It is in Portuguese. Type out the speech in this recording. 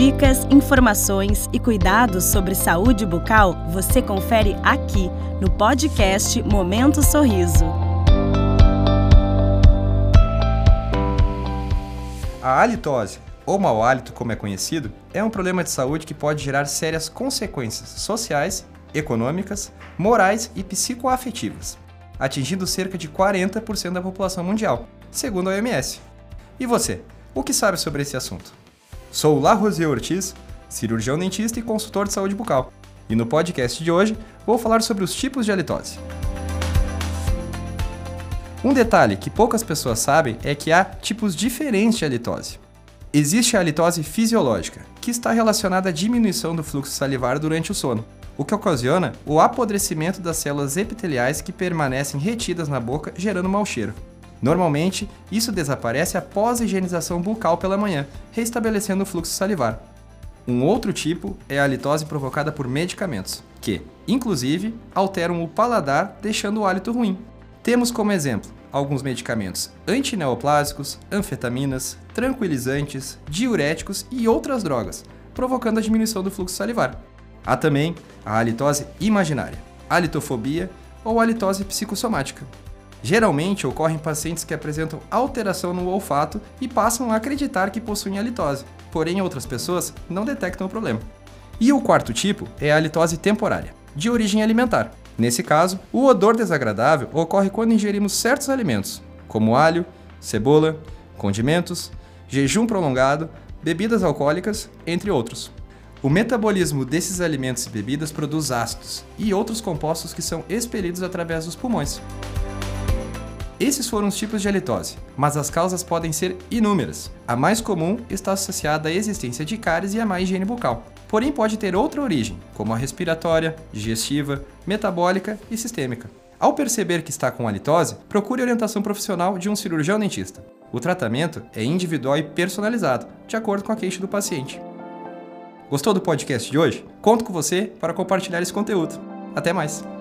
Dicas, informações e cuidados sobre saúde bucal você confere aqui no podcast Momento Sorriso. A halitose, ou mau hálito como é conhecido, é um problema de saúde que pode gerar sérias consequências sociais, econômicas, morais e psicoafetivas, atingindo cerca de 40% da população mundial, segundo a OMS. E você, o que sabe sobre esse assunto? Sou Larosi Ortiz, cirurgião dentista e consultor de saúde bucal, e no podcast de hoje vou falar sobre os tipos de halitose. Um detalhe que poucas pessoas sabem é que há tipos diferentes de halitose. Existe a halitose fisiológica, que está relacionada à diminuição do fluxo salivar durante o sono, o que ocasiona o apodrecimento das células epiteliais que permanecem retidas na boca, gerando mau cheiro. Normalmente, isso desaparece após a higienização bucal pela manhã, restabelecendo o fluxo salivar. Um outro tipo é a halitose provocada por medicamentos, que, inclusive, alteram o paladar, deixando o hálito ruim. Temos como exemplo alguns medicamentos antineoplásicos, anfetaminas, tranquilizantes, diuréticos e outras drogas, provocando a diminuição do fluxo salivar. Há também a halitose imaginária, halitofobia ou halitose psicossomática. Geralmente ocorrem em pacientes que apresentam alteração no olfato e passam a acreditar que possuem halitose, porém outras pessoas não detectam o problema. E o quarto tipo é a halitose temporária, de origem alimentar. Nesse caso, o odor desagradável ocorre quando ingerimos certos alimentos, como alho, cebola, condimentos, jejum prolongado, bebidas alcoólicas, entre outros. O metabolismo desses alimentos e bebidas produz ácidos e outros compostos que são expelidos através dos pulmões. Esses foram os tipos de halitose, mas as causas podem ser inúmeras. A mais comum está associada à existência de cáries e à má higiene bucal, porém pode ter outra origem, como a respiratória, digestiva, metabólica e sistêmica. Ao perceber que está com halitose, procure orientação profissional de um cirurgião dentista. O tratamento é individual e personalizado, de acordo com a queixa do paciente. Gostou do podcast de hoje? Conto com você para compartilhar esse conteúdo. Até mais!